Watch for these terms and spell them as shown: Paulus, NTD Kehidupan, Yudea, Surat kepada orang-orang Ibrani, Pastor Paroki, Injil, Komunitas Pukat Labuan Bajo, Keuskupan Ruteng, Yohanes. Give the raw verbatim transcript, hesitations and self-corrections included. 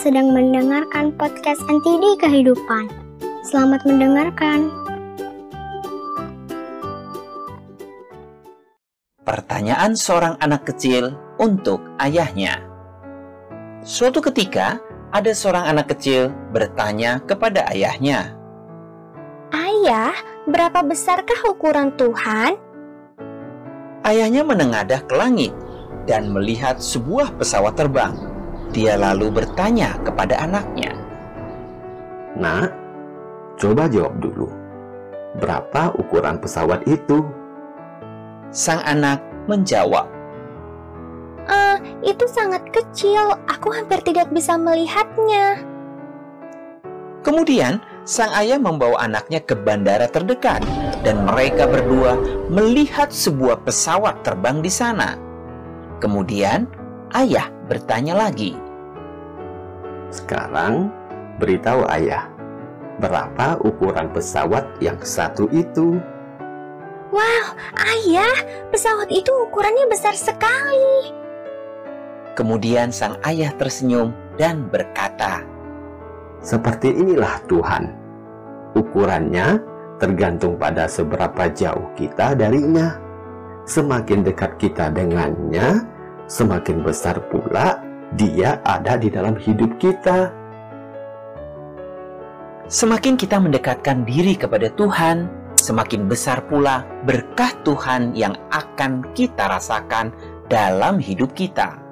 sedang mendengarkan podcast N T D Kehidupan. Selamat mendengarkan. Pertanyaan seorang anak kecil untuk ayahnya. Suatu ketika, ada seorang anak kecil bertanya kepada ayahnya, "Ayah, berapa besarkah ukuran Tuhan?" Ayahnya menengadah ke langit dan melihat sebuah pesawat terbang. Dia lalu bertanya kepada anaknya, "Nak, coba jawab dulu, berapa ukuran pesawat itu?" Sang anak menjawab, "Eh, itu sangat kecil, aku hampir tidak bisa melihatnya." Kemudian, sang ayah membawa anaknya ke bandara terdekat dan mereka berdua melihat sebuah pesawat terbang di sana. Kemudian, ayah bertanya lagi, "Sekarang, beritahu ayah, berapa ukuran pesawat yang satu itu?" "Wow, ayah, pesawat itu ukurannya besar sekali." Kemudian sang ayah tersenyum dan berkata, "Seperti inilah Tuhan, ukurannya tergantung pada seberapa jauh kita darinya. Semakin dekat kita dengannya, semakin besar pula dia ada di dalam hidup kita." Semakin kita mendekatkan diri kepada Tuhan, semakin besar pula berkah Tuhan yang akan kita rasakan dalam hidup kita.